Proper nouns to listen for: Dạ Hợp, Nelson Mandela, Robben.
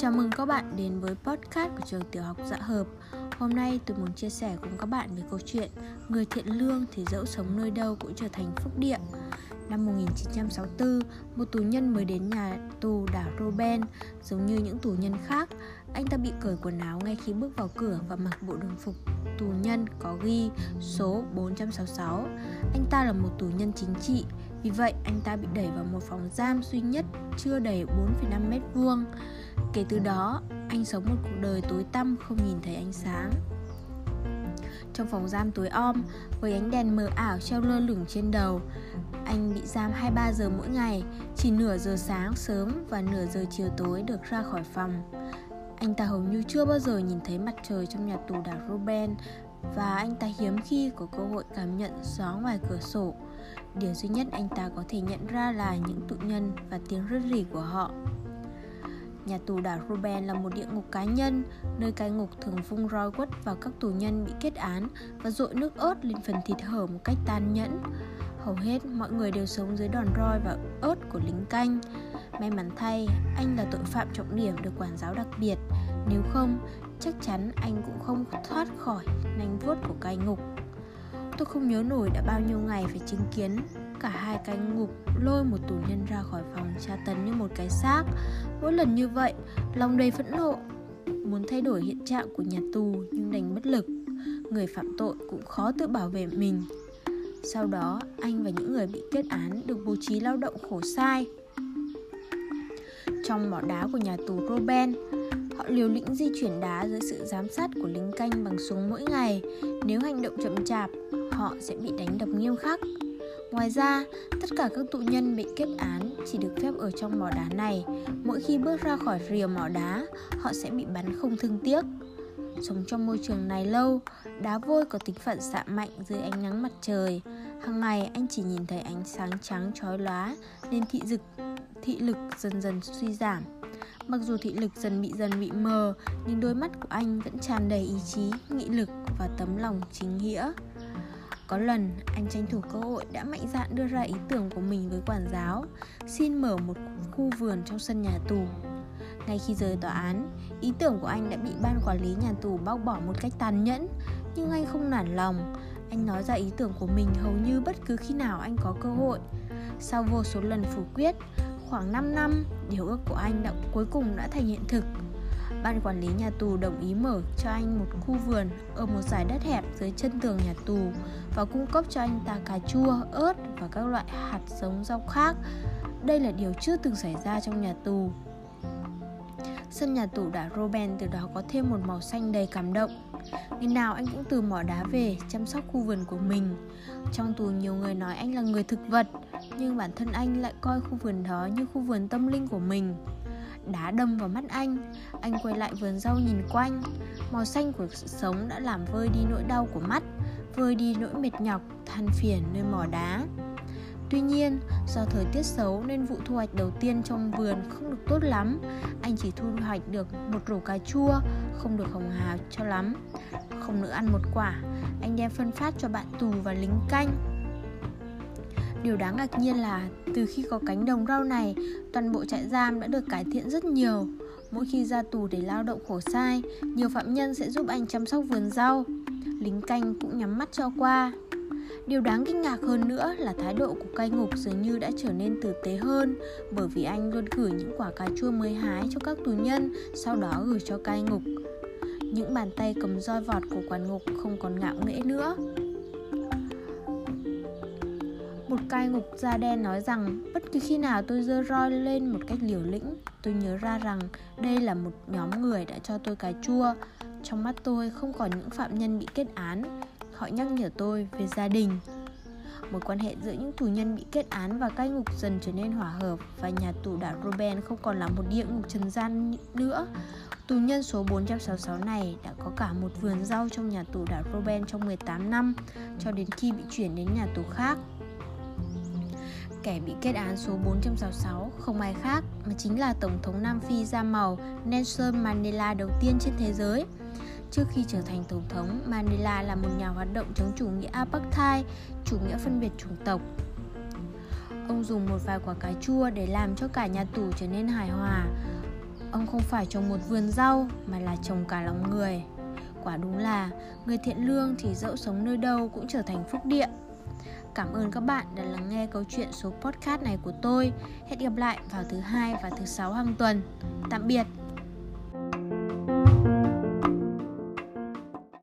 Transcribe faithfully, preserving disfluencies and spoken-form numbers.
Chào mừng các bạn đến với podcast của trường tiểu học Dạ Hợp. Hôm nay tôi muốn chia sẻ cùng các bạn về câu chuyện người thiện lương thì dẫu sống nơi đâu cũng trở thành phúc địa. Năm một nghìn chín trăm sáu mươi tư, một tù nhân mới đến nhà tù đảo Robben. Giống như những tù nhân khác, anh ta bị cởi quần áo ngay khi bước vào cửa và mặc bộ đồng phục tù nhân có ghi số bốn trăm sáu mươi sáu. Anh ta là một tù nhân chính trị, vì vậy anh ta bị đẩy vào một phòng giam duy nhất chưa đầy bốn phẩy năm mét vuông. Kể từ đó, anh sống một cuộc đời tối tăm không nhìn thấy ánh sáng. Trong phòng giam tối om, với ánh đèn mờ ảo treo lơ lửng trên đầu, anh bị giam hai mươi ba giờ mỗi ngày, chỉ nửa giờ sáng sớm và nửa giờ chiều tối được ra khỏi phòng. Anh ta hầu như chưa bao giờ nhìn thấy mặt trời trong nhà tù đảo Robben, và anh ta hiếm khi có cơ hội cảm nhận gió ngoài cửa sổ. Điều duy nhất anh ta có thể nhận ra là những tù nhân và tiếng rên rỉ của họ. Nhà tù đảo Robben là một địa ngục cá nhân, nơi cai ngục thường vung roi quất vào các tù nhân bị kết án và dội nước ớt lên phần thịt hở một cách tàn nhẫn. Hầu hết mọi người đều sống dưới đòn roi và ớt của lính canh. May mắn thay, anh là tội phạm trọng điểm được quản giáo đặc biệt. Nếu không, chắc chắn anh cũng không thoát khỏi nanh vuốt của cai ngục. Tôi không nhớ nổi đã bao nhiêu ngày phải chứng kiến cả hai cai ngục lôi một tù nhân ra khỏi phòng tra tấn như một cái xác. Mỗi lần như vậy, lòng đầy phẫn nộ, muốn thay đổi hiện trạng của nhà tù nhưng đành bất lực. Người phạm tội cũng khó tự bảo vệ mình. Sau đó, anh và những người bị kết án được bố trí lao động khổ sai trong mỏ đá của nhà tù Robben. Họ liều lĩnh di chuyển đá dưới sự giám sát của lính canh bằng súng mỗi ngày. Nếu hành động chậm chạp, họ sẽ bị đánh đập nghiêm khắc. Ngoài ra, tất cả các tù nhân bị kết án chỉ được phép ở trong mỏ đá này. Mỗi khi bước ra khỏi rìa mỏ đá, họ sẽ bị bắn không thương tiếc. Sống trong môi trường này lâu, đá vôi có tính phản xạ mạnh dưới ánh nắng mặt trời. Hàng ngày anh chỉ nhìn thấy ánh sáng trắng chói lóa, nên thị lực, thị lực dần dần suy giảm. Mặc dù thị lực dần bị dần bị mờ, nhưng đôi mắt của anh vẫn tràn đầy ý chí, nghị lực và tấm lòng chính nghĩa. Có lần, anh tranh thủ cơ hội đã mạnh dạn đưa ra ý tưởng của mình với quản giáo, xin mở một khu vườn trong sân nhà tù. Ngay khi rời tòa án, ý tưởng của anh đã bị ban quản lý nhà tù bác bỏ một cách tàn nhẫn, nhưng anh không nản lòng. Anh nói ra ý tưởng của mình hầu như bất cứ khi nào anh có cơ hội. Sau vô số lần phủ quyết, khoảng năm năm, điều ước của anh đã cuối cùng đã thành hiện thực. Ban quản lý nhà tù đồng ý mở cho anh một khu vườn ở một dải đất hẹp dưới chân tường nhà tù và cung cấp cho anh ta cà chua, ớt và các loại hạt giống rau khác. Đây là điều chưa từng xảy ra trong nhà tù. Sân nhà tù đảo Robben từ đó có thêm một màu xanh đầy cảm động. Ngày nào anh cũng từ mỏ đá về chăm sóc khu vườn của mình. Trong tù nhiều người nói anh là người thực vật, nhưng bản thân anh lại coi khu vườn đó như khu vườn tâm linh của mình. Đá đâm vào mắt anh, anh quay lại vườn rau nhìn quanh. Màu xanh của sự sống đã làm vơi đi nỗi đau của mắt, vơi đi nỗi mệt nhọc, than phiền nơi mỏ đá. Tuy nhiên, do thời tiết xấu nên vụ thu hoạch đầu tiên trong vườn không được tốt lắm. Anh chỉ thu hoạch được một rổ cà chua, không được hồng hào cho lắm. Không nỡ ăn một quả, anh đem phân phát cho bạn tù và lính canh. Điều đáng ngạc nhiên là từ khi có cánh đồng rau này, toàn bộ trại giam đã được cải thiện rất nhiều. Mỗi khi ra tù để lao động khổ sai, nhiều phạm nhân sẽ giúp anh chăm sóc vườn rau. Lính canh cũng nhắm mắt cho qua. Điều đáng kinh ngạc hơn nữa là thái độ của cai ngục dường như đã trở nên tử tế hơn, bởi vì anh luôn gửi những quả cà chua mới hái cho các tù nhân, sau đó gửi cho cai ngục. Những bàn tay cầm roi vọt của quản ngục không còn ngạo nghễ nữa. Một cai ngục da đen nói rằng bất cứ khi nào tôi giơ roi lên một cách liều lĩnh, tôi nhớ ra rằng đây là một nhóm người đã cho tôi cà chua. Trong mắt tôi không còn những phạm nhân bị kết án. Họ nhắc nhở tôi về gia đình. Mối quan hệ giữa những tù nhân bị kết án và cai ngục dần trở nên hòa hợp, và nhà tù đảo Robben không còn là một địa ngục trần gian nữa. Tù nhân số bốn trăm sáu mươi sáu này đã có cả một vườn rau trong nhà tù đảo Robben trong mười tám năm, cho đến khi bị chuyển đến nhà tù khác. Kẻ bị kết án số bốn trăm sáu mươi sáu không ai khác mà chính là Tổng thống Nam Phi da màu Nelson Mandela đầu tiên trên thế giới. Trước khi trở thành Tổng thống, Mandela là một nhà hoạt động chống chủ nghĩa apartheid, chủ nghĩa phân biệt chủng tộc. Ông dùng một vài quả cà chua để làm cho cả nhà tù trở nên hài hòa. Ông không phải trồng một vườn rau mà là trồng cả lòng người. Quả đúng là người thiện lương thì dẫu sống nơi đâu cũng trở thành phúc địa. Cảm ơn các bạn đã lắng nghe câu chuyện số podcast này của tôi. Hẹn gặp lại vào thứ hai và thứ sáu hàng tuần. Tạm biệt.